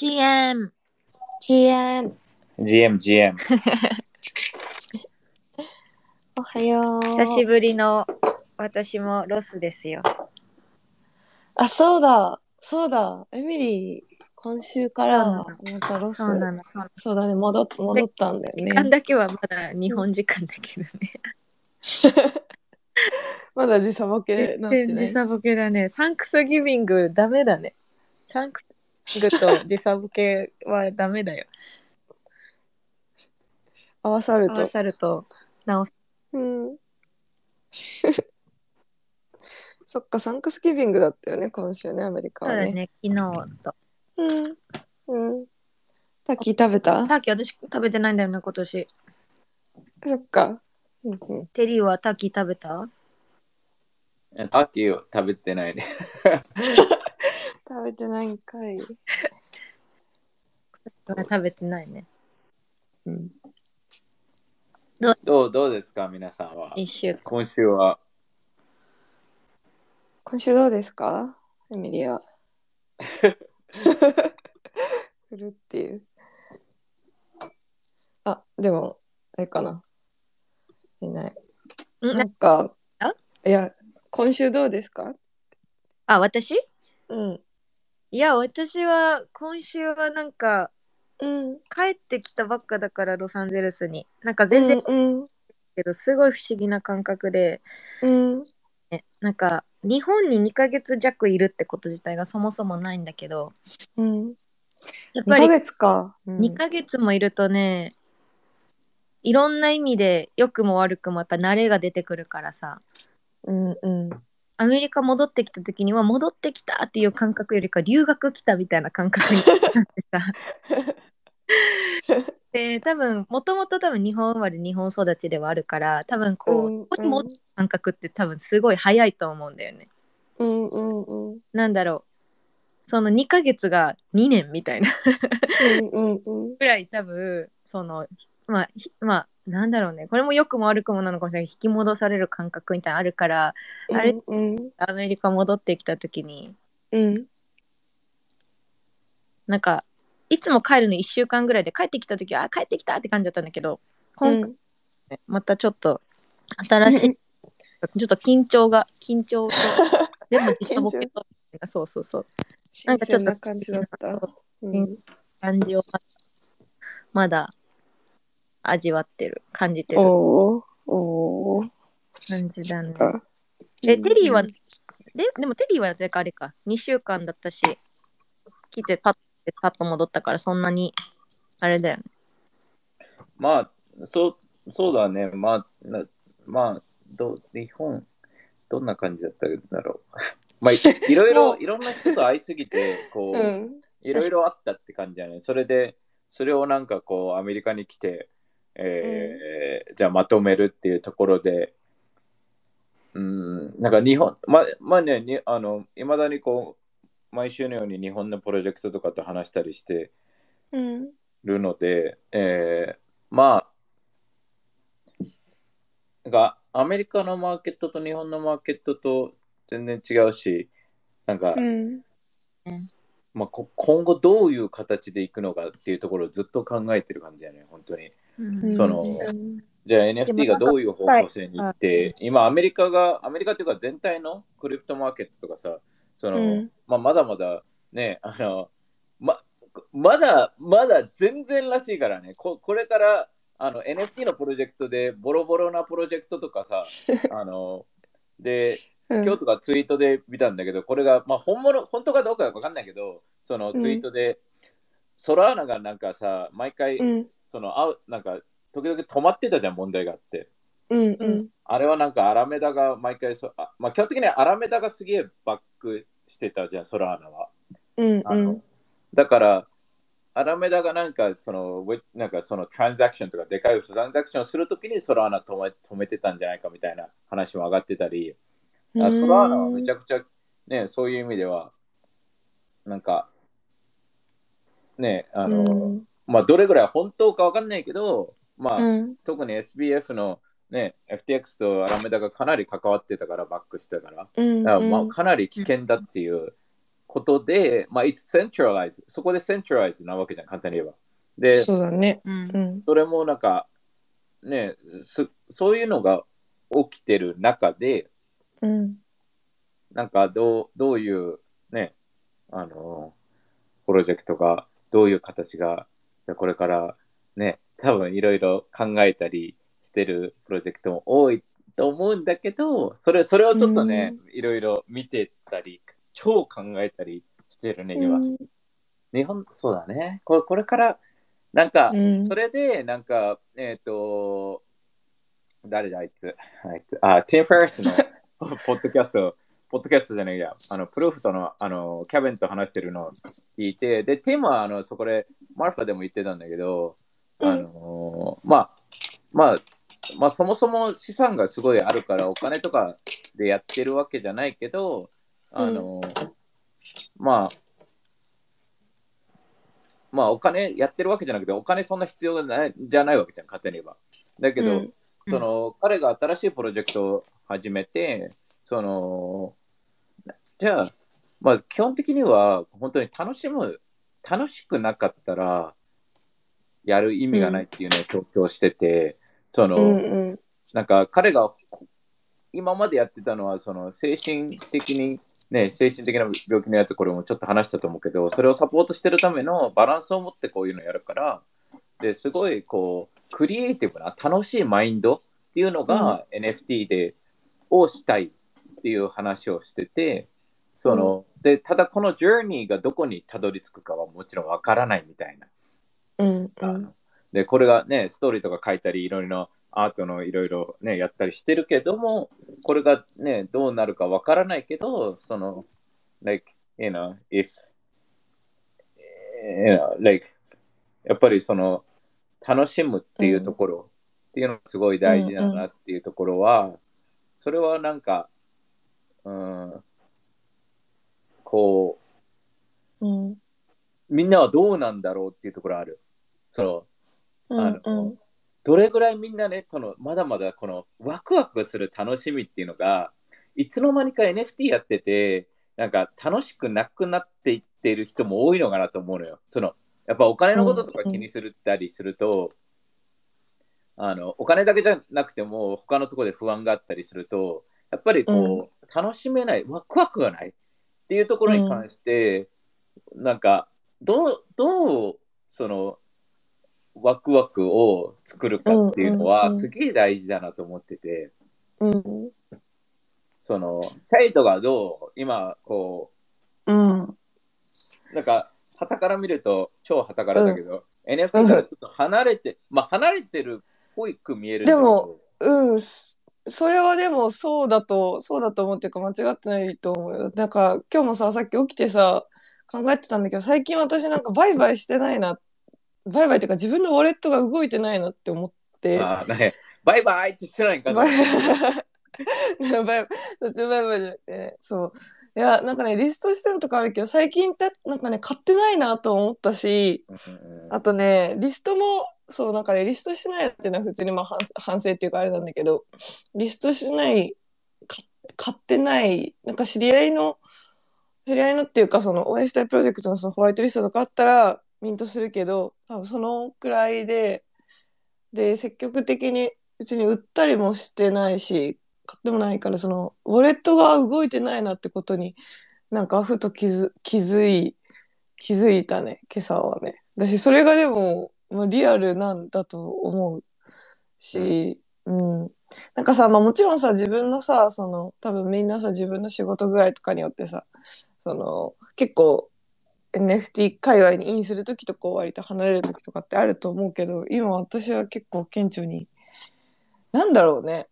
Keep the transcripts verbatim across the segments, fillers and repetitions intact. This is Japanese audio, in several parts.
ジーエム ジーエム ジーエム ジーエム おはよう。久しぶりの私もロスですよ。あ、そうだそうだ、エミリー今週からまたロス。そうなの、そうなの。そうだね、戻っ、戻ったんだよね。時間だけはまだ日本時間だけどね。まだ時差ボケなんてね。時差ボケだね。サンクスギビングダメだね。サンクスギビングと時差ボケはダメだよ。合わさると合わさると直す。うん。そっか、サンクスギビングだったよね今週ね、アメリカはね。そうだね、昨日と。うんうん、ターキー食べた？ターキー私食べてないんだよね今年。そっか、うんうん、テリーはターキー食べた？ターキーを食べてないね。食べてないんかい。食べてないね、うん、どう、どう、どうですか皆さんは。一週今週は今週どうですかエミリア。振るっていう。あ、でもあれかな、いない。なんか、いや今週どうですか？あ、私？うん。いや私は今週はなんか、うん、帰ってきたばっかだからロサンゼルスに、なんか全然、うんうん、けどすごい不思議な感覚で、うん、ね、なんか。日本ににかげつ弱いるってこと自体がそもそもないんだけど、うん、やっぱりにかげつか、うん、にかげつもいるとね、いろんな意味で良くも悪くもやっぱ慣れが出てくるからさ、うんうん、アメリカ戻ってきた時には戻ってきたっていう感覚よりか留学来たみたいな感覚になってさで多分もともと多分日本生まれ日本育ちではあるから多分こう、うんうん、ここに持って感覚って多分すごい早いと思うんだよね、うんうんうん、なんだろう、そのにかげつがにねんみたいなうんうん、うん、ぐらい多分そのまあまあなんだろうね、これも良くも悪くもなのかもしれない、引き戻される感覚みたいなあるから、うんうん、あれアメリカ戻ってきた時に、うん、なんかいつも帰るのいっしゅうかんぐらいで帰ってきた時はあ帰ってきたって感じだったんだけど、今回、うん、またちょっと新しいちょっと緊張が緊張とでも実はボケとそうそうそう、なんかちょっと感じだった感じをまだ味わってる感じてるおお感じだね。えテリーは で, でもテリーはあれかにしゅうかんだったし来てパッてパッと戻ったからそんなにあれだよね。まあそうそうだね、まあまあど日本どんな感じだったんだろうまあいろいろいろんな人と会いすぎてこう、うん、いろいろあったって感じだね。それでそれをなんかこうアメリカに来て、えーうん、じゃあまとめるっていうところで、うん、なんか日本ままあねにあの未だにこう毎週のように日本のプロジェクトとかと話したりしてるので、うん、えー、まあなんかアメリカのマーケットと日本のマーケットと全然違うし、なんか、うんまあ、こ今後どういう形でいくのかっていうところをずっと考えてる感じだね、本当に。うん、そのじゃあ エヌエフティー がどういう方向性に行って、今アメリカが、アメリカというか全体のクリプトマーケットとかさ、その、うんまあ、まだまだね、あの ま, まだまだ全然らしいからね、こ, これからあの エヌエフティー のプロジェクトでボロボロなプロジェクトとかさあので今日とかツイートで見たんだけど、これが、まあ、本物本当かどうか分かんないけどそのツイートで、うん、ソラーナがなんかさ毎回、うん、そのあなんか時々止まってたじゃん問題があって、うんうん、あれはなんかアラメダが毎回そあ、まあ、基本的にアラメダがすげえバックしてたじゃんソラーナは、うんうん、あのだからアラメダがなんかそのなんかそのトランザクションとかでかいトランザクションをするときにソラーナ止め、止めてたんじゃないかみたいな話も上がってたり、ソラーナはめちゃくちゃねそういう意味ではなんかねあのまあどれぐらい本当かわかんないけどまあ特に エスビーエフ のね エフティーエックス とアラメダがかなり関わってたからバックしてたから、だからまあかなり危険だっていうことで、まあ、it's centralized。そこで centralized なわけじゃん、簡単に言えば。で、そうだね。うん、それもなんか、ね、そ、そういうのが起きてる中で、うん、なんかどう、どういう、ね、あの、プロジェクトが、どういう形が、これから、ね、多分いろいろ考えたりしてるプロジェクトも多いと思うんだけど、それ、それをちょっとね、いろいろ見てたり、超考えたりしてるね、今。日本、そうだね。これ、これから、なんか、それで、なんか、えっと、誰だ、あいつ。あいつ、あ、ティム・フェリスのポッドキャスト、ポッドキャストじゃないや、あの、プルーフとの、あの、キャビンと話してるのを聞いて、で、ティムは、あの、そこで、マルファでも言ってたんだけど、あのー、まあ、まあ、まあ、そもそも資産がすごいあるから、お金とかでやってるわけじゃないけど、あのー、まあ、まあ、お金やってるわけじゃなくて、お金そんな必要がないじゃないわけじゃん、勝手に言えば。だけど、うん、その、彼が新しいプロジェクトを始めて、その、じゃあ、まあ、基本的には、本当に楽しむ、楽しくなかったら、やる意味がないっていうのを強調してて、うん、その、うんうん、なんか、彼が、今までやってたのは、その、精神的に、ね、精神的な病気のやつ、これもちょっと話したと思うけど、それをサポートしてるためのバランスを持ってこういうのやるから、ですごいこうクリエイティブな楽しいマインドっていうのが エヌエフティー で、うん、をしたいっていう話をしてて、その、うん、でただこのジャーニーがどこにたどり着くかはもちろんわからないみたいな、うんうん、でこれがねストーリーとか書いたりいろいろなアートのいろいろねやったりしてるけどもこれがねどうなるかわからないけどその like you know if you know like やっぱりその楽しむっていうところ、うん、っていうのがすごい大事だなっていうところは、うんうん、それはなんか、うん、こう、うん、みんなはどうなんだろうっていうところある。その、あの、うんうん、どれぐらいみんなね、そのまだまだこのワクワクする楽しみっていうのが、いつの間にか エヌエフティー やってて、なんか楽しくなくなっていってる人も多いのかなと思うのよ。そのやっぱお金のこととか気にするったりすると、うんうん、あのお金だけじゃなくても他のところで不安があったりするとやっぱりこう、うん、楽しめないワクワクがないっていうところに関して、うん、なんかどう、どうそのワクワクを作るかっていうのは、うんうんうん、すげえ大事だなと思ってて、うん、その態度がどう今こう、うん、なんか旗から見ると超旗からだけど、うん、エヌエフティー からちょっと離れて、うん、まあ離れてるっぽいく見えるけど。でも、うん、それはでもそうだとそうだと思うっていうか間違ってないと思うよ。なんか今日もささっき起きてさ考えてたんだけど、最近私なんかバイバイしてないな、バイバイっていうか自分のウォレットが動いてないなって思って。ああね、バイバイってしてないんかな。バイバイ、途中バイバイじゃなくて、そう。いやなんかねリストしてるとかあるけど最近ってなんかね買ってないなと思ったし、あとねリストもそうなんかねリストしてないっていうのは普通にまあ 反, 反省っていうかあれなんだけど、リストしてない買ってないなんか知り合いの知り合いのっていうかその応援したいプロジェクト の, そのホワイトリストとかあったらミントするけど、多分そのくらいでで積極的にうちに売ったりもしてないし。買ってもないからそのウォレットが動いてないなってことになんかふと気づ、気づい気づいたね今朝はね。だしそれがでも、まあ、リアルなんだと思うし、うん、なんかさ、まあ、もちろんさ自分のさその多分みんなさ自分の仕事具合とかによってさその結構 エヌエフティー 界隈にインするときとこう割と離れるときとかってあると思うけど、今私は結構顕著になんだろうね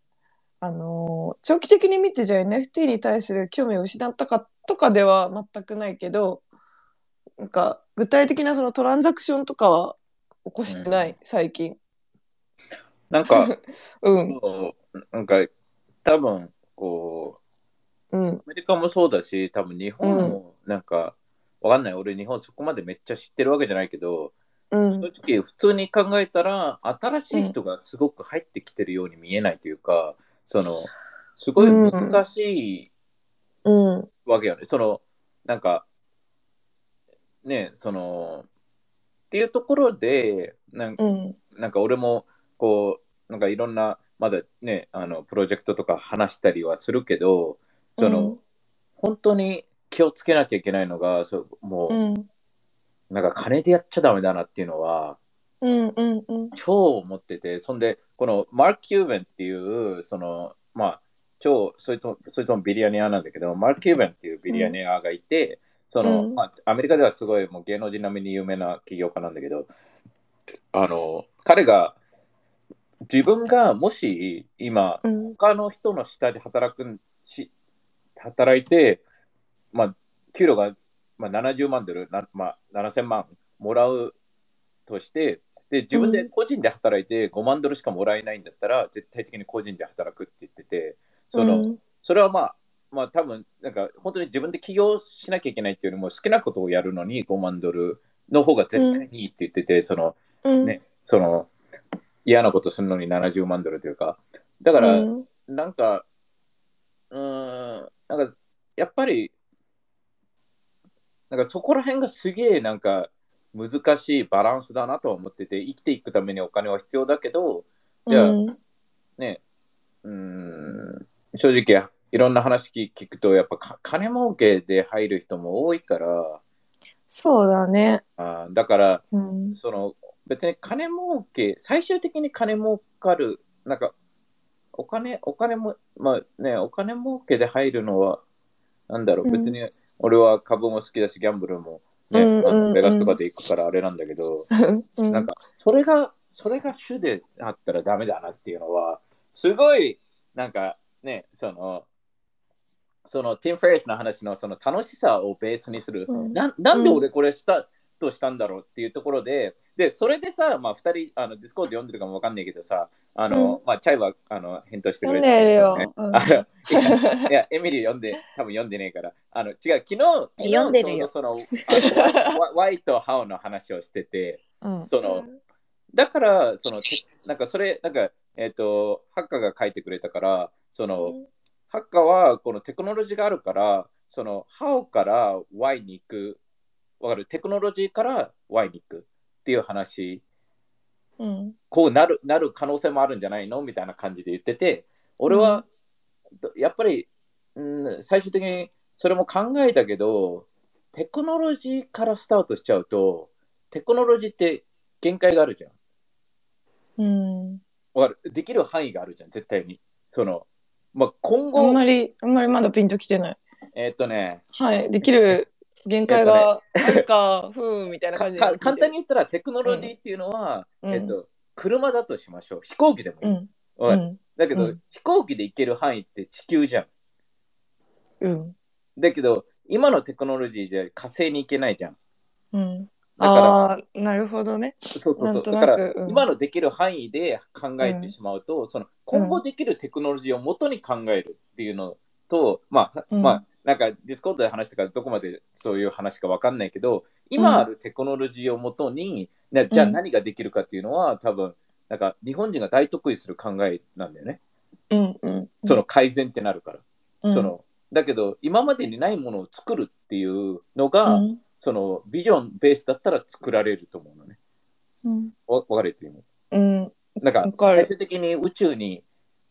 あのー、長期的に見てじゃあ エヌエフティー に対する興味を失ったかとかでは全くないけど、なんか具体的なそのトランザクションとかは起こしてない、うん、最近なんか、うん、なんか多分こう、うん、アメリカもそうだし多分日本もなんか、うん、わかんない、俺日本そこまでめっちゃ知ってるわけじゃないけど、うん、正直普通に考えたら新しい人がすごく入ってきてるように見えないというか、うんそのすごい難しいわけよね、うんうん、そのなんかね、そのっていうところでなんか、うん、なんか俺もこうなんかいろんなまだねあのプロジェクトとか話したりはするけど、その、うん、本当に気をつけなきゃいけないのがそもう、うん、なんか金でやっちゃダメだなっていうのは、うんうんうん、超思ってて、そんでこのマーク・キューベンっていうそのまあ超それとそれともビリヤニアなんだけど、マーク・キューベンっていうビリヤニアがいて、うんそのうんまあ、アメリカではすごいもう芸能人並みに有名な起業家なんだけど、あの彼が自分がもし今、うん、他の人の下で働くし働いて、まあ、給料が、まあ、ななじゅうまんドル、な、まあ、ななせんまんもらうとしてで自分で個人で働いてごまんドルしかもらえないんだったら、うん、絶対的に個人で働くって言ってて、その、うん、それはまあまあ多分なんか本当に自分で起業しなきゃいけないっていうよりも好きなことをやるのにごまんドルの方が絶対にいいって言ってて、うん、そのね、その嫌なことするのにななじゅうまんドルというか、だからなんか、うん、うーんなんかやっぱりなんかそこら辺がすげえなんか難しいバランスだなとは思ってて、生きていくためにお金は必要だけど、じゃあ、うん、ね、うーん正直いろんな話聞くとやっぱ金儲けで入る人も多いから、そうだね、あだから、うん、その別に金儲け最終的に金儲かるなんかお金お金もまあねお金儲けで入るのはなんだろう、うん、別に俺は株も好きだしギャンブルもね、うんうんうん、ベガスとかで行くからあれなんだけどうん、なんかそれがそれが主であったらダメだなっていうのはすごいなんかね、そのそのティム・フェリスの話 の, その楽しさをベースにする、うん、な, なんで俺これした、うん、としたんだろうっていうところ で, でそれでさ、まあ、ふたりあのディスコード読んでるかもわかんないけどさ、あの、うんまあ、チャイはあの返答してくれて、ね、うん、あのいやいやエミリー読んで多分読んでねえからあの違う昨 日, 昨日読んでるよそのワイとハオの話をしてて、うん、そのだからそのなんかそれなんか、えー、とハッカーが書いてくれたからその、うんハッカーはこのテクノロジーがあるから、そのハオから Y に行く、わかる？テクノロジーから Y に行くっていう話、うん、こうなる、なる可能性もあるんじゃないのみたいな感じで言ってて、俺は、うん、やっぱり、うん、最終的にそれも考えたけど、テクノロジーからスタートしちゃうと、テクノロジーって限界があるじゃん。うん。わかる？できる範囲があるじゃん、絶対に。そのまあ、今後あんまりあんまりまだピンときてない。えー、っとね、はいできる限界がなんかふうみたいな感じでかか。簡単に言ったらテクノロジーっていうのは、うん、えー、っと車だとしましょう。飛行機でもいい。うんうん、だけど、うん、飛行機で行ける範囲って地球じゃん。うん。だけど今のテクノロジーじゃ火星に行けないじゃん。うん。だからあなるほどね。そうそうそう。だから、うん、今のできる範囲で考えてしまうと、うん、その今後できるテクノロジーを元に考えるっていうのと、うん、まあまあなんかディスコードで話したからどこまでそういう話かわかんないけど、今あるテクノロジーを元に、うん、じゃあ何ができるかっていうのは多分なんか日本人が大得意する考えなんだよね。うんうん。その改善ってなるから、うん、そのだけど今までにないものを作るっていうのが。うんそのビジョンベースだったら作られると思うのね。うん、わかるっていうの。うん。なんか最終的に宇宙に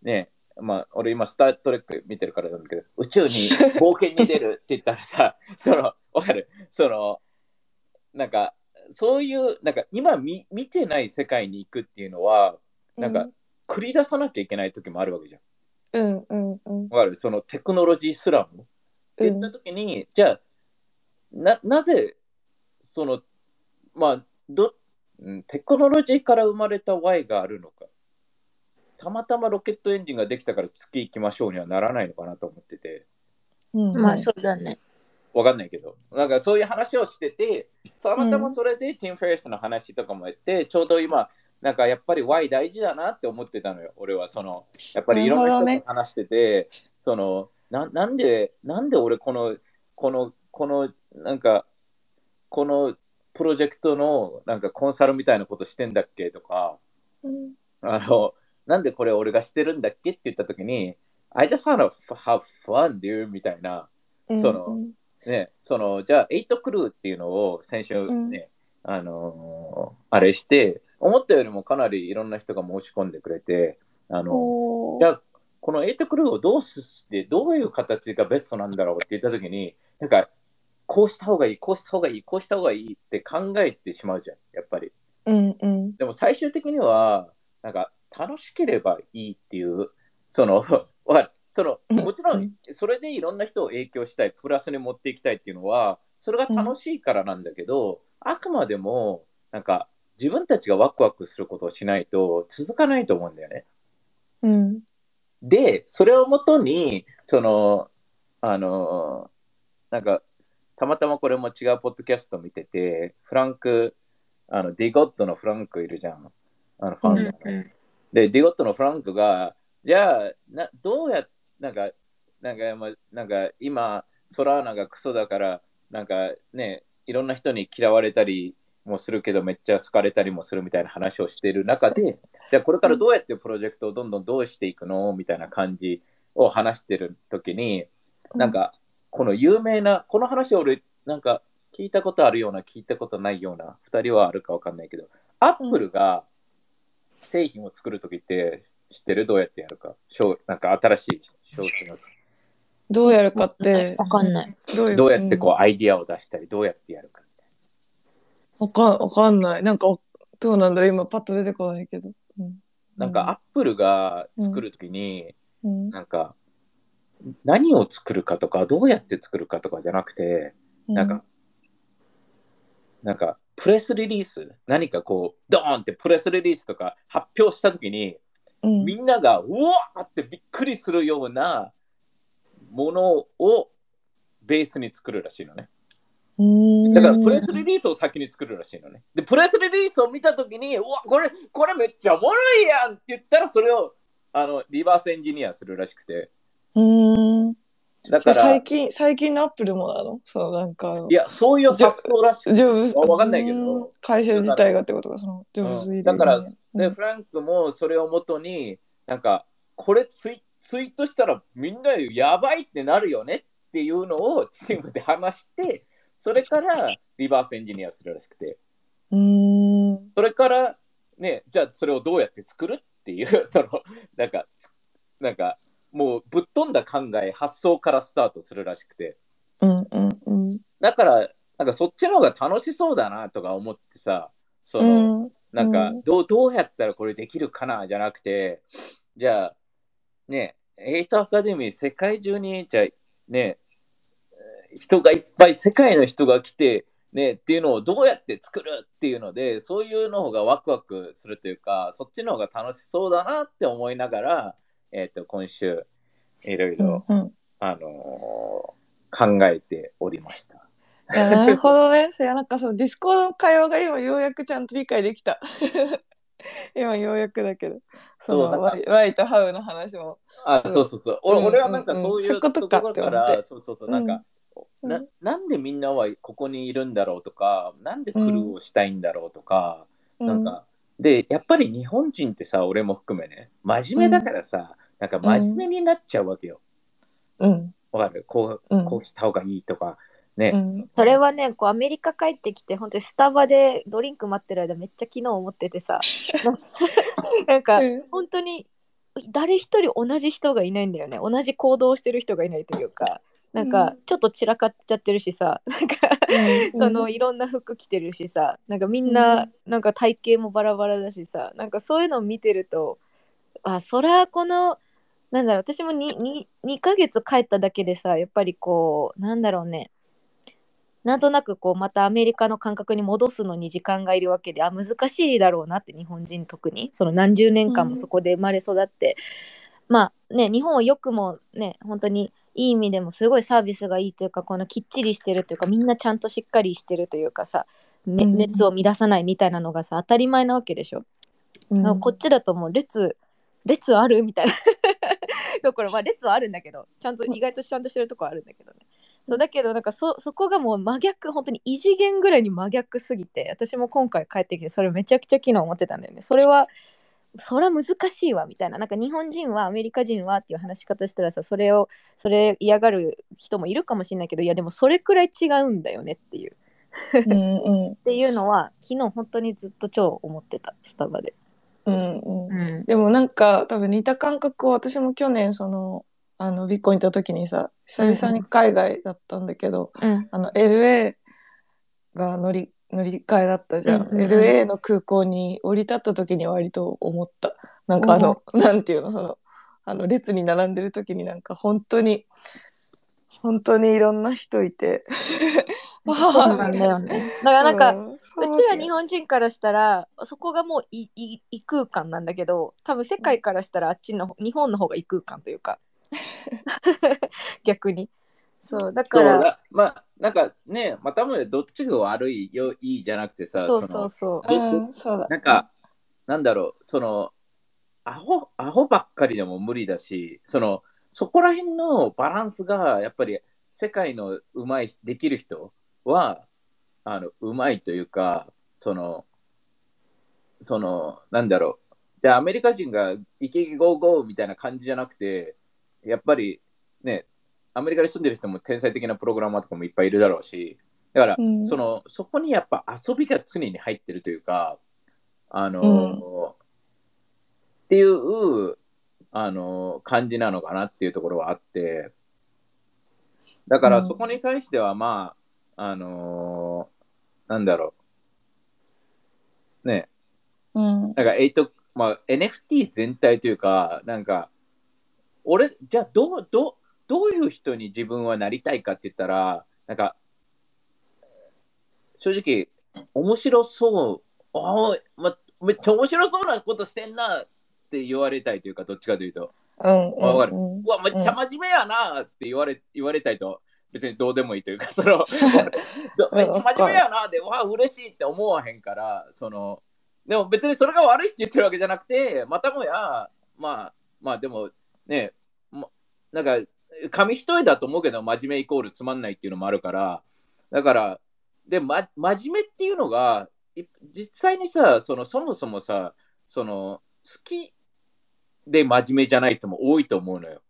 ね、まあ俺今スタートレック見てるからなんだけど、宇宙に冒険に出るって言ったらさ、そのわかる？そのなんかそういうなんか今 見, 見てない世界に行くっていうのはなんか繰り出さなきゃいけない時もあるわけじゃん。うんうんうん。わかる？そのテクノロジーすらも。って言った時に、うん、じゃあな, なぜそのまあどテクノロジーから生まれた Y があるのか、たまたまロケットエンジンができたから月行きましょうにはならないのかなと思ってて、うん、まあそうだね、わかんないけどなんかそういう話をしてて、たまたまそれでティム・フェリスの話とかもやって、うん、ちょうど今なんかやっぱり Y 大事だなって思ってたのよ俺は。そのやっぱりいろんな人と話してて、ね、その な, なんでなんで俺このこのこのなんかこのプロジェクトのなんかコンサルみたいなことしてんだっけとか、うん、あのなんでこれ俺がしてるんだっけって言った時に I just wanna have fun dude みたいな、その、うん、ね、そのじゃあエイトクルーっていうのを先週ね、うん、あのー、あれして思ったよりもかなりいろんな人が申し込んでくれて、あのじゃあこのエイトクルーをどうしてどういう形がベストなんだろうって言った時に、なんかこうした方がいいこうした方がいいこうした方がいいって考えてしまうじゃん、やっぱり、うんうん、でも最終的にはなんか楽しければいいっていうそのそのもちろんそれでいろんな人を影響したい、プラスに持っていきたいっていうのはそれが楽しいからなんだけど、うん、あくまでもなんか自分たちがワクワクすることをしないと続かないと思うんだよね。うん、でそれをもとにそのあのなんかたまたまこれも違うポッドキャスト見てて、フランクあのディゴッドのフランクいるじゃん、あのファンの、うんうん、でディゴッドのフランクがじゃあなどうやってなんかなんかなんか今ソラーナがクソだからなんかねいろんな人に嫌われたりもするけどめっちゃ好かれたりもするみたいな話をしている中で、じゃあこれからどうやってプロジェクトをどんどんどうしていくのみたいな感じを話してる時に、なんかこの有名なこの話を俺なんか聞いたことあるような聞いたことないようなふたりはあるか分かんないけど、アップルが製品を作る時って知ってる？どうやってやるか、なんか新しい商品をどうやるかって分かんない。どういう、どうやってこうアイディアを出したりどうやってやるかみたいな。分かん、分かんない。なんかどうなんだろう、今パッと出てこないけど。うん、なんかアップルが作るときに、うん、なんか何を作るかとかどうやって作るかとかじゃなくて、うん、なんかなんかプレスリリース、何かこうドーンってプレスリリースとか発表したときに。うん、みんながうわーってびっくりするようなものをベースに作るらしいのね。だからプレスリリースを先に作るらしいのね。でプレスリリースを見たときにうわこれこれめっちゃおもろいやんって言ったらそれをあのリバースエンジニアするらしくて。うーんだから最近最近のアップルもなの？そうなんかいやそういう発想らしくて。ジョブズわかんないけど会社自体がってことがそのジョブズ以来、ね、だから、うん、でフランクもそれをもとになんかこれツイ、ツイートしたらみんなやばいってなるよねっていうのをチームで話してそれからリバースエンジニアするらしくて、うーんそれからねじゃあそれをどうやって作るっていうそのなんかなんか。もうぶっ飛んだ考え発想からスタートするらしくて、うんうんうん、だからなんかそっちの方が楽しそうだなとか思ってさ、その、うん、なんかどう、どうやったらこれできるかなじゃなくて、じゃあねエイトアカデミー世界中にじゃあね人がいっぱい世界の人が来てねっていうのをどうやって作るっていうのでそういうの方がワクワクするというかそっちの方が楽しそうだなって思いながら。えー、と今週いろいろ、うんうんあのー、考えておりました。いやなるほどね。いやなんかそのディスコードの会話が今ようやくちゃんと理解できた今ようやくだけどそのそう Y とハウの話もあそうそうそう、うん、俺はなんかそういうところからそうそうそうなんか、うん、な, なんでみんなはここにいるんだろうとかなんでクルーをしたいんだろうとか、うん、なんかでやっぱり日本人ってさ俺も含めね真面目だからさ、うん、なんか真面目になっちゃうわけよ。うん、わかるこう、うん、こうした方がいいとかね、うん、それはねこうアメリカ帰ってきて本当にスタバでドリンク待ってる間めっちゃ昨日思っててさなんか本当に誰一人同じ人がいないんだよね。同じ行動をしてる人がいないというかなんかちょっと散らかっちゃってるしさなんかそのいろんな服着てるしさなんかみんななんか体型もバラバラだしさなんかそういうのを見てるとあそらこのなんだろう私も 2, 2, にかげつ帰っただけでさやっぱりこうなんだろうねなんとなくこうまたアメリカの感覚に戻すのに時間がいるわけであ難しいだろうなって日本人特にその何十年間もそこで生まれ育って、うん、まあね日本はよくもね本当にいい意味でもすごいサービスがいいというかこのきっちりしてるというかみんなちゃんとしっかりしてるというかさ熱を乱さないみたいなのがさ当たり前なわけでしょ、うん、こっちだともう列列あるみたいなところまあ列はあるんだけどちゃんと意外とちゃんとしてるところあるんだけどね、うん、そうだけどなんか そ, そこがもう真逆本当に異次元ぐらいに真逆すぎて私も今回帰ってきてそれめちゃくちゃ昨日思ってたんだよね。それはそら難しいわみたいな、なんか日本人はアメリカ人はっていう話し方したらさ、それをそれ嫌がる人もいるかもしれないけど、いやでもそれくらい違うんだよねっていううん、うん、っていうのは昨日本当にずっと超思ってた、スタバで。うんうんうん、でもなんか多分似た感覚を私も去年そのあのビッコに行った時にさ、久々に海外だったんだけど、うん、あの エルエー が乗り乗り換えだったじゃん、うんうんうん、エルエー の空港に降り立った時に割と思った。なんかあの、うん、なんていうの、そのあの列に並んでる時になんか本当に本当にいろんな人いてそうなんだよねだからなんか、うん、うちら日本人からしたらそこがもう異空間なんだけど、多分世界からしたらあっちの日本の方が異空間というか逆にそうだからだ、まあなんかね、またもどっちが悪いよいいじゃなくてさ、そうそうそう、うん、そうだ、なんかなんだろう、そのアホアホばっかりでも無理だし、そのそこら辺のバランスがやっぱり世界のうまいできる人はあのうまいというか、そのそのなんだろう、でアメリカ人がイケイケゴーゴーみたいな感じじゃなくて、やっぱりね。アメリカに住んでる人も天才的なプログラマーとかもいっぱいいるだろうし、だから、うん、そのそこにやっぱ遊びが常に入ってるというか、あの、うん、っていうあの感じなのかなっていうところはあって、だからそこに関してはまあ、あのなんだろうね、うん、なんかはち、まあ、エヌエフティー 全体というか、なんか俺じゃあどうどうどういう人に自分はなりたいかって言ったら、なんか正直面白そう、あ、ま、めっちゃ面白そうなことしてんなって言われたいというか、どっちかというと、うんうん、わかる、うん、うわめっちゃ真面目やなって言われ言われたいと、別にどうでもいいというか、そのめっちゃ真面目やなでわ嬉しいって思わへんから、そのでも別にそれが悪いって言ってるわけじゃなくて、またもやまあまあでもね、ま、なんか紙一重だと思うけど、真面目イコールつまんないっていうのもあるから、だからで、ま、真面目っていうのが実際にさ、そのそもそもさ、その好きで真面目じゃない人も多いと思うのよ、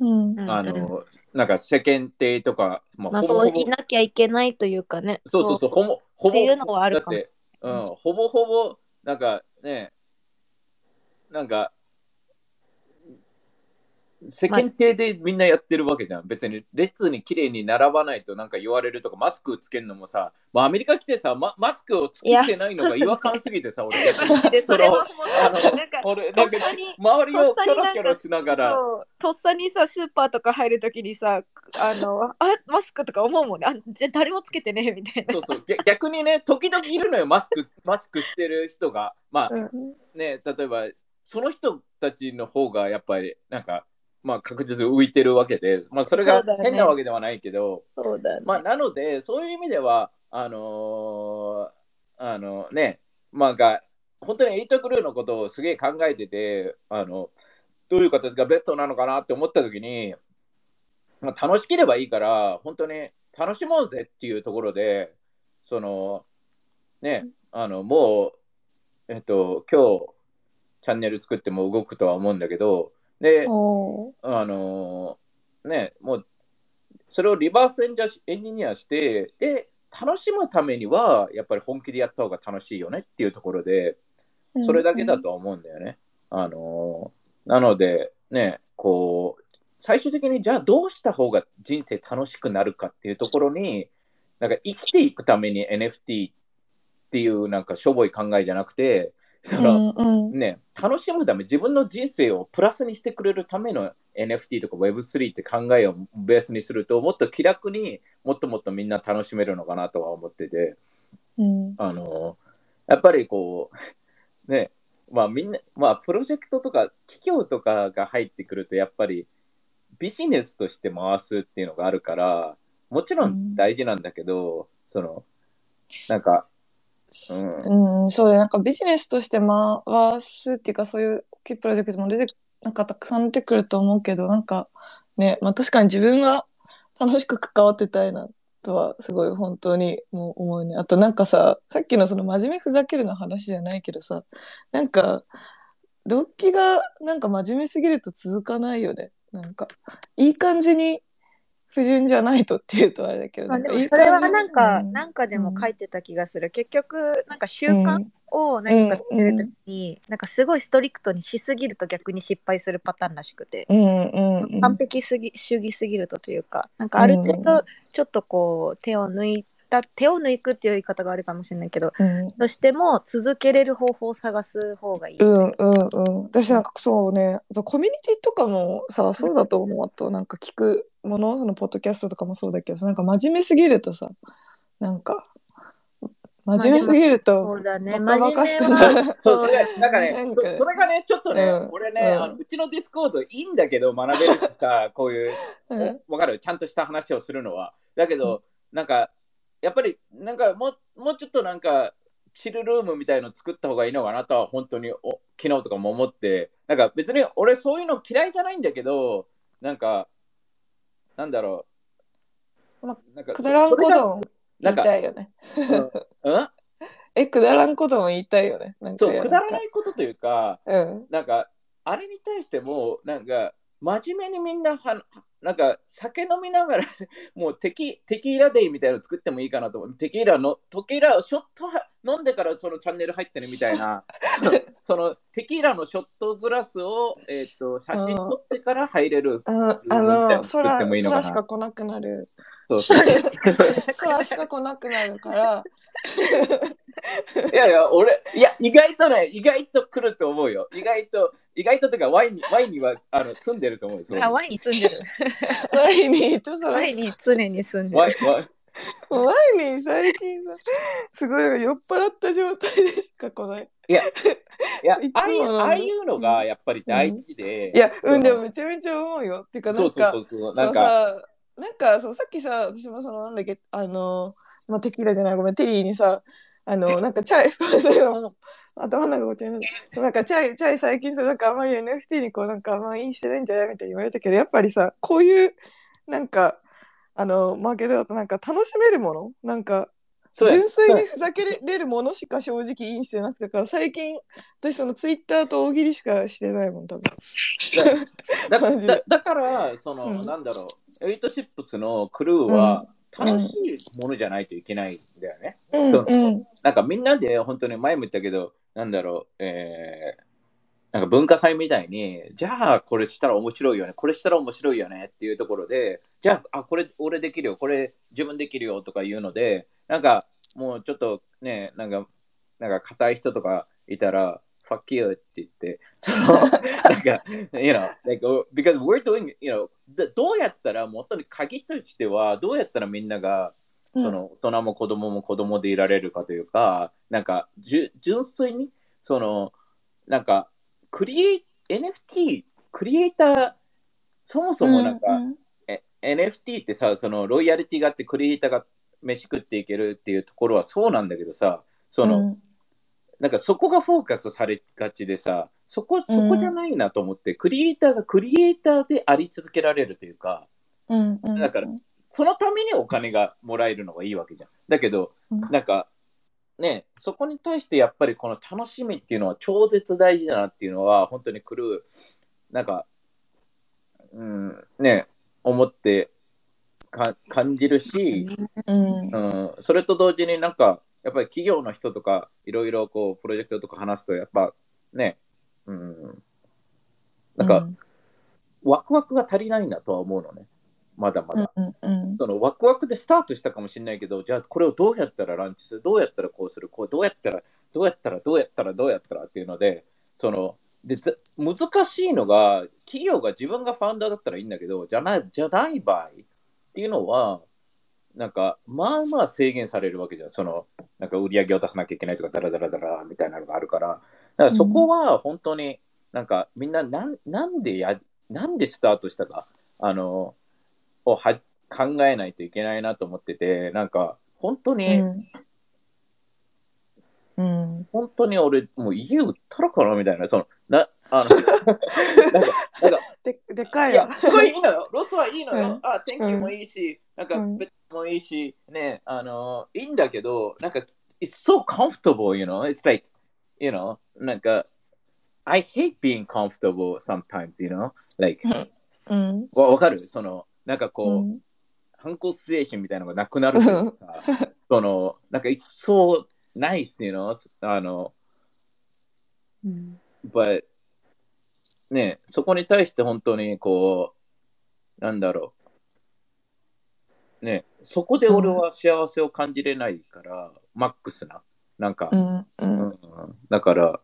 うん、あのなんか世間体とか、まあまあ、そういなきゃいけないというかね、そうそうそう、ほぼほぼっていうのはあるかも、うん、ほぼほぼなんかね、なんか世間体でみんなやってるわけじゃん。別に列に綺麗に並ばないとなんか言われるとか、マスクつけるのもさ、まあ、アメリカ来てさ、ま、マスクをつけてないのが違和感すぎてさ、俺それはもうなんか俺なんか周りをキョロキョロしながら、とっさにさスーパーとか入るときにさ、あのあマスクとか思うもんね、あ誰もつけてねみたいな。そうそう、逆にね、時々いるのよ、マスクマスクしてる人が、まあ、うん、ね、例えばその人たちの方がやっぱりなんか、まあ、確実に浮いてるわけで、まあ、それが変なわけではないけど、そうだね。そうだね。まあ、なのでそういう意味ではあのー、あのね、まあ、が本当にエイトクルーのことをすげえ考えてて、あのどういう形がベストなのかなって思った時に、まあ、楽しければいいから本当に楽しもうぜっていうところで、そのね、あのもう、えっと、今日チャンネル作っても動くとは思うんだけど、で、あのー、ね、もうそれをリバースエンジャエンジニアして、で楽しむためにはやっぱり本気でやった方が楽しいよねっていうところで、それだけだとは思うんだよね、うん、あのー、なのでね、こう最終的にじゃあどうした方が人生楽しくなるかっていうところに、なんか生きていくために エヌエフティー っていうなんかしょぼい考えじゃなくて、その、うんうん、ね、楽しむため、自分の人生をプラスにしてくれるための エヌエフティー とか ウェブスリー って考えをベースにすると、もっと気楽にもっともっとみんな楽しめるのかなとは思ってて、うん、あのやっぱりこうね、まあみんな、まあプロジェクトとか企業とかが入ってくるとやっぱりビジネスとして回すっていうのがあるから、もちろん大事なんだけど、うん、そのなんかうんうん、そうで、なんかビジネスとして回すっていうか、そういう大きいプロジェクトも出て、なんかたくさん出てくると思うけど、なんかね、まあ、確かに自分が楽しく関わってたいなとはすごい本当にもう思うね。あとなんかさ、さっきのその真面目ふざけるの話じゃないけどさ、なんかドッキがなんか真面目すぎると続かないよね。なんかいい感じに不純じゃないとっていうとあれだけど、まあ、でもそれはなんか、うん、なんかでも書いてた気がする。結局なんか習慣を何かやってるときに、うん、なんかすごいストリクトにしすぎると逆に失敗するパターンらしくて、うんうん、完璧すぎ主義すぎるとというか、なんかある程度ちょっとこう手を抜いた手を抜くっていう言い方があるかもしれないけど、うん、どうしても続けれる方法を探す方がいい。うんうんうん。私なんかそうね、コミュニティとかもさそうだと思う。あとなんか聞くもの、そのポッドキャストとかもそうだけどさ、なんか真面目すぎるとさ、なんか真面目すぎるとそうだね、バカバカしくなる。そうなんかね、なんかそ、それがねちょっとね、うん、俺ね、うん、あのうちのディスコードいいんだけど学べるとかこういうわかるちゃんとした話をするのはだけど、うん、なんかやっぱりなんかもう、もうちょっとなんかチルルームみたいの作った方がいいのかなとは本当にお昨日とかも思って、なんか別に俺そういうの嫌いじゃないんだけど、なんかなんだろう、ま、なんかくだらんことも言いたいよね。うんうん、えくだらんことも言いたいよね。なんかそうくだらないことというか、うん、なんかあれに対してもなんか真面目にみんなはなんか酒飲みながらもうテキ、テキーラデイみたいなの作ってもいいかなと思う。テキーラのテキーラをショット飲んでからそのチャンネル入ってねみたいなそのテキーラのショットグラスを、えー、と写真撮ってから入れる、うん、あの空しか来なくなる、そうそう空しか来なくなるからいやいや俺いや意外とね意外と来ると思うよ。意外と意外ととかワインにワインにはあの住んでると思うよ。あワインに住んでるワインにとそらワインに常に住んでる。ワインワインに最近すごい酔っ払った状態でしか来ない。いやいやああいうああいうのがやっぱり大事で。うん、いやうんでもめちゃめちゃ思うよ。ってかなんかそうそうそうそうなんかなんかそうさっきさ私もそのなんだっけあのまあ、テキーラじゃないごめんテリーにさあのなんかチャイそれも頭の中ごちゃになんかチャイチャイ最近さなんかあんまり エヌエフティー にこうなんかあんまりインしてないんじゃないみたいに言われたけど、やっぱりさこういうなんかあのマーケットだとなんか楽しめるものなんか純粋にふざけれるものしか正直インしてなくてから最近私そのツイッターと大喜利しかしてないもん多分だ, だ, だ, だからその、うん、なんだろうエイトシップスのクルーは、うん楽しいものじゃないといけないんだよね、うんそのうん、なんかみんなで本当に前も言ったけどなんだろう、えー、なんか文化祭みたいにじゃあこれしたら面白いよねこれしたら面白いよねっていうところでじゃあ、 あこれ俺できるよこれ自分できるよとかいうのでなんかもうちょっとねなんかなんか硬い人とかいたらファッキーって言ってそのなんか you know like because we're doing you know どうやったらもう本当に鍵としてはどうやったらみんながその大人も子供も子供でいられるかというか、うん、なんかじ純粋にそのなんかクリエイ エヌエフティー クリエイターそもそもなんか、うんうん、え エヌエフティー ってさそのロイヤリティがあってクリエイターが飯食っていけるっていうところはそうなんだけどさその、うんなんかそこがフォーカスされがちでさそこ、そこじゃないなと思って、うん、クリエイターがクリエイターであり続けられるというか、うんうん、だからそのためにお金がもらえるのがいいわけじゃんだけど、うん、なんかねそこに対してやっぱりこの楽しみっていうのは超絶大事だなっていうのは本当にくるなんか、うん、ね思ってか感じるし、うんうん、それと同時になんかやっぱり企業の人とかいろいろこうプロジェクトとか話すとやっぱね、うん、なんか、うん、ワクワクが足りないんだとは思うのねまだまだ、うんうん、そのワクワクでスタートしたかもしれないけどじゃあこれをどうやったらランチするどうやったらこうするこうどうやったらどうやったらどうやったらどうやったらっていうのでそので難しいのが企業が自分がファウンダーだったらいいんだけどじゃないじゃない場合っていうのはなんかまあまあ制限されるわけじゃんそのなんか売り上げを出さなきゃいけないとかダラダラダラみたいなのがあるから、だからそこは本当になんかみんなな ん, なんでやなんでスタートしたかあのをは考えないといけないなと思っててなんか本当に、うんうん、本当に俺もう家売ったらかなみたいなそのなあのなんかなんか で, でかいよいやすごいいいのよロスはいいのよ、うん、あ天気もいいし、うん、なんか、うんもいいしね、あのいいんだけどなんか it's so comfortable you know it's like you know なんか I hate being comfortable sometimes, you know? Like, わ、わかる？その、なんかこう、うん、反骨精神みたいなのがなくなるからさ、その、なんか、it's so nice, you know? あの、うん、but、ね、そこに対して本当にこう、なんだろう。ね、そこで俺は幸せを感じれないから、うん、マックスな。なんか、うんうんうん、だから、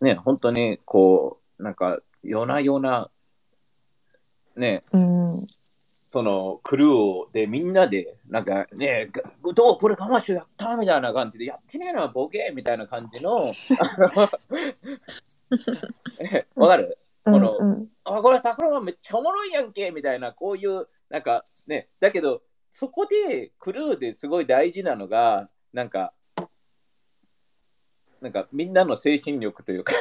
ね、本当にこう、なんか、夜な夜な、ね、うん、その、クルーをでみんなで、なんかね、どうこれガマッシュやったみたいな感じで、やってねえな、ボケみたいな感じの、あの、わかる？この、うんうん、あ、これ桜がめっちゃおもろいやんけみたいな、こういう、なんかね、だけど、そこでクルーですごい大事なのが、なんか、なんかみんなの精神力というか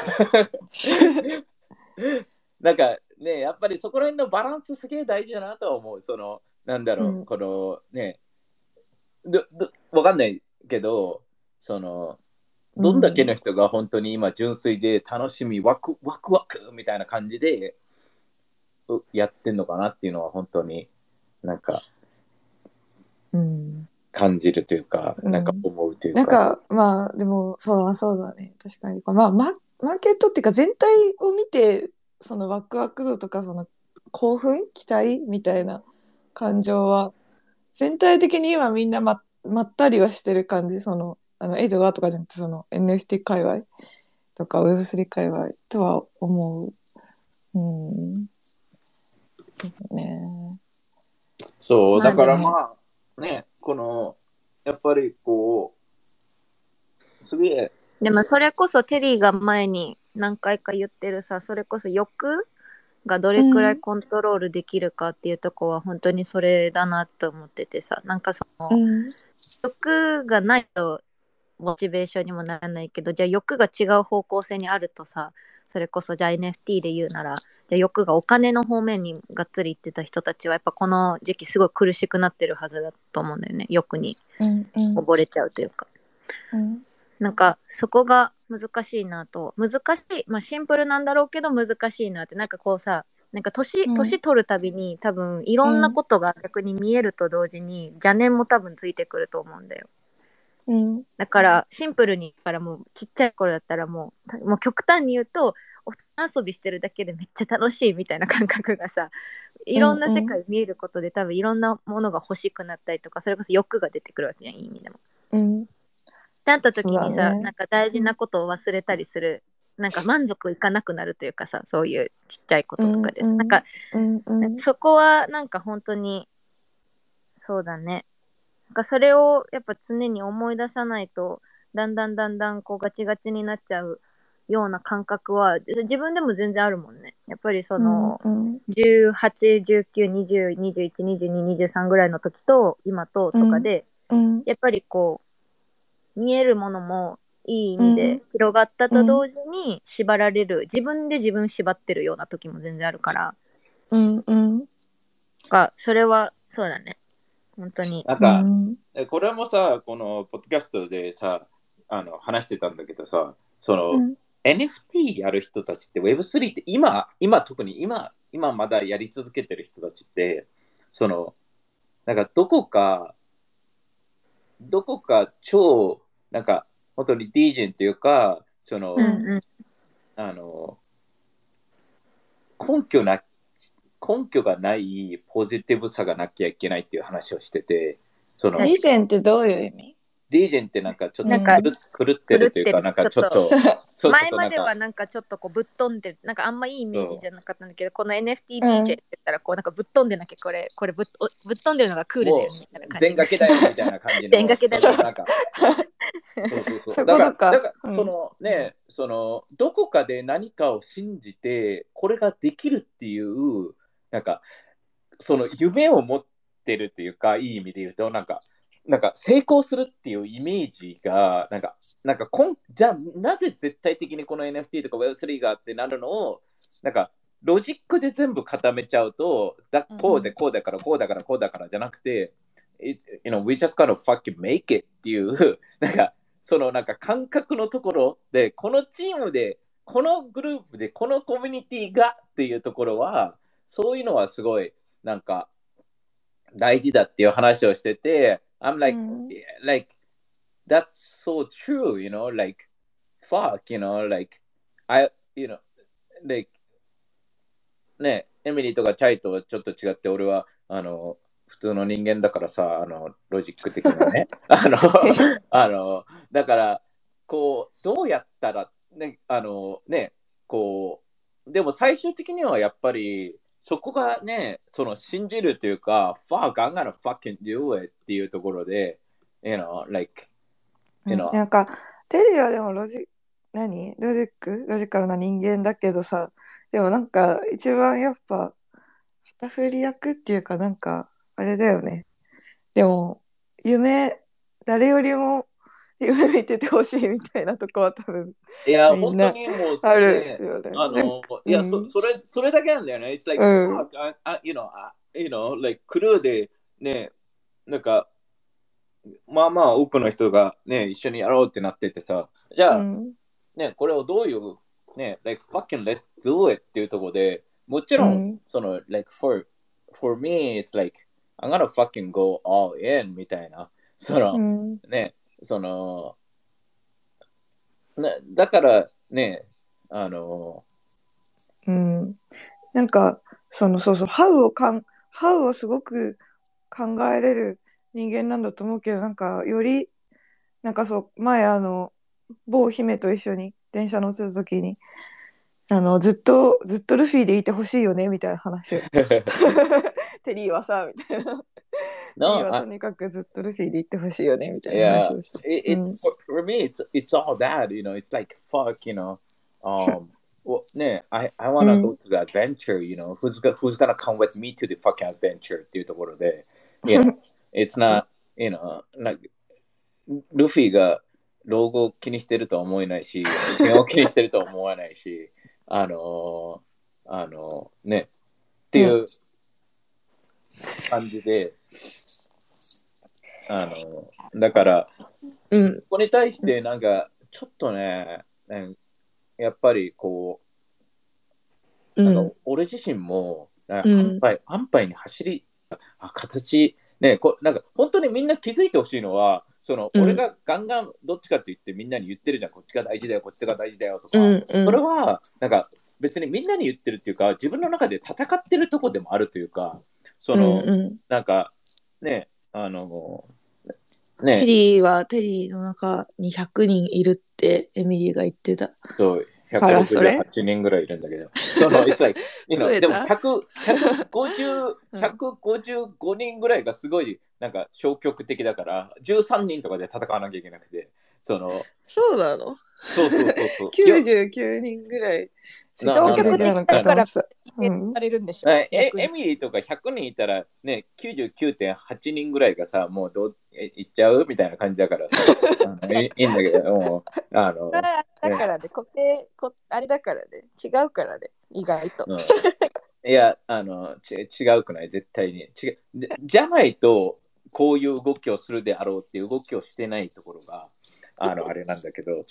なんかね、やっぱりそこら辺のバランスすげえ大事だなとは思う。そのなんだろう、うん、このね、どどわかんないけど、そのどんだけの人が本当に今純粋で楽しみ、うん、ワクワクワクみたいな感じでやってんのかなっていうのは本当になんか、うん感じるというか、なんか思うというか、うん、なんかまあでもそうだそうだね、確かに、まあ、マ, マーケットっていうか全体を見てそのワクワク度とかその興奮期待みたいな感情は全体的に今みんな ま, まったりはしてる感じ、そのあのエイドがとかじゃなくてその エヌエフティー 界隈とか ウェブスリー 界隈とは思う、うん、ね、そう、だからまあね。このやっぱりこうすげえ、でもそれこそテリーが前に何回か言ってるさ、それこそ欲がどれくらいコントロールできるかっていうとこは本当にそれだなと思っててさ、なんかその、うん、欲がないとモチベーションにもならないけど、じゃあ欲が違う方向性にあるとさ、それこそじゃあ エヌエフティー で言うなら、じゃ欲がお金の方面にがっつり行ってた人たちはやっぱこの時期すごい苦しくなってるはずだと思うんだよね。欲に溺れちゃうというか、うんうん、なんかそこが難しいなと、難しい、まあシンプルなんだろうけど難しいなって、なんかこうさ、なんか 年,、うん、年取るたびに多分いろんなことが逆に見えると同時に邪念も多分ついてくると思うんだよ。うん、だからシンプルにからもうちっちゃい頃だったらも う, もう極端に言うとお魚遊びしてるだけでめっちゃ楽しいみたいな感覚がさ、いろんな世界見えることで多分いろんなものが欲しくなったりとか、それこそ欲が出てくるわけじゃん、いい意味でも。うん、だった時にさ、ね、なんか大事なことを忘れたりする、なんか満足いかなくなるというかさ、そういうちっちゃいこととかです、うんうん、なんか、うんうん、そこはなんか本当にそうだね、なんかそれをやっぱ常に思い出さないとだんだんだんだんこうガチガチになっちゃうような感覚は自分でも全然あるもんね。やっぱりそのじゅうはち、じゅうきゅう、にじゅう、にじゅういち、にじゅうに、にじゅうさんぐらいの時と今ととかで、うんうん、やっぱりこう見えるものもいい意味で広がったと同時に縛られる、自分で自分縛ってるような時も全然あるから、うんうん、かそれはそうだね、本当に。なんか、うん、これもさ、このポッドキャストでさ、あの話してたんだけどさ、その、うん、エヌエフティー やる人たちって ウェブスリー って今、今特に今、今まだやり続けてる人たちって、その、なんかどこか、どこか超、なんか本当に ディージェー というか、その、うんうん、あの、根拠な、根拠がないポジティブさがなきゃいけないっていう話をしてて、そのディージェンってどういう意味？ディージェンってなんかちょっと狂ってるというか、なんかちょっと前まではなんかちょっとこうぶっ飛んでる、なんかあんまいいイメージじゃなかったんだけど、この エヌエフティー ディージェー って言ったらこうなんかぶっ飛んでなきゃ、これこれぶっぶっ飛んでるのがクールだよねみたいな感じ、全掛けだよみたいな感じの全掛けだよなんかだから、だからそのね、そのどこかで何かを信じてこれができるっていう。なんかその夢を持ってるというか、いい意味で言うとなんかなんか成功するっていうイメージがなんかなんかこんじゃあなぜ絶対的にこの エヌエフティー とか ウェブスリー がってなるのをなんかロジックで全部固めちゃうと、だこうでこうだからこうだからこうだからじゃなくて、うん、It, you know, we just gotta fucking make it っていうなんかそのなんか感覚のところで、このチームでこのグループでこのコミュニティがっていうところは、そういうのはすごいなんか大事だっていう話をしてて、 I'm like、mm. like that's so true, you know, like fuck, you know, like I, you know, like ね、エミリーとかチャイとはちょっと違って、俺はあの普通の人間だからさ、あのロジック的なねあのあのだからこうどうやったらね、あのね、こうでも最終的にはやっぱりそこがね、その信じるというか、fuck I'm gonna fucking do it っていうところで、you know, like you know、うん、なんかテリーはでもロジ何ロジックロジカルな人間だけどさ、でもなんか一番やっぱ旗振り役っていうか、なんかあれだよね。でも夢、誰よりも夢見ててほしいみたいなとこは多分いや本当にもうあるよね。あのいや、うん、そ, それそれだけなんだよね。It's like、うん、I, I, you know I, you know like クルーでね、なんかまあまあ多くの人がね一緒にやろうってなっててさ、じゃあ、うん、ねこれをどういうね like fucking let's do it っていうところで、もちろん、うん、その like for for me it's like I'm gonna fucking go all in みたいな、その、うん、ね。そのなだからね、あのうんなんかそのそうそうハウをかんハウをすごく考えれる人間なんだと思うけど、なんかよりなんかそう前あの某姫と一緒に電車乗ってた時にあのずっとずっとルフィでいてほしいよねみたいな話をテリーはさみたいな。No, I, yeah, it, it, for me, it's, it's all that, you know, it's like, fuck, you know, um, well, yeah, I, I want to go to the adventure, you know, who's, go, who's going to come with me to the fucking adventure, you know, it's not, you know, like, Luffy が老後を気にしてるとは思えないし、自分を気にしてるとは思わないし、あのー、あのー、ね、っていう感じで、あのだから、うん、これに対してなんかちょっとね、うん、やっぱりこう、うん、あの俺自身も安牌、うん、安牌に走りあ形ねこなんか本当にみんな気づいてほしいのは、その俺がガンガンどっちかって言ってみんなに言ってるじゃん、こっちが大事だよこっちが大事だよとか、うんうん、それはなんか別にみんなに言ってるっていうか、自分の中で戦ってるとこでもあるというか、その、うんうん、なんかねあのね、テリーはテリーの中にひゃくにんいるってエミリーが言ってた。そう、ひゃくろくじゅうはちにんぐらいいるんだけど。その一切、でもひゃくごじゅうごにんぐらいがすごいなんか消極的だから、じゅうさんにんとかで戦わなきゃいけなくて、その。そうなの？そうそうそうそう。きゅうじゅうきゅうにんぐらい。消極的だからされるんでしょ、うん、えエミリーとかひゃくにんいたら、ね、きゅうじゅうきゅうてんはちにんぐらいがさもうどういっちゃうみたいな感じだからい, いいんだけどもうあのだからね固定こあれだからね違うからね意外と、うん、いやあのち違うくない絶対に違じゃ、じゃないとこういう動きをするであろうっていう動きをしてないところがあのあれなんだけど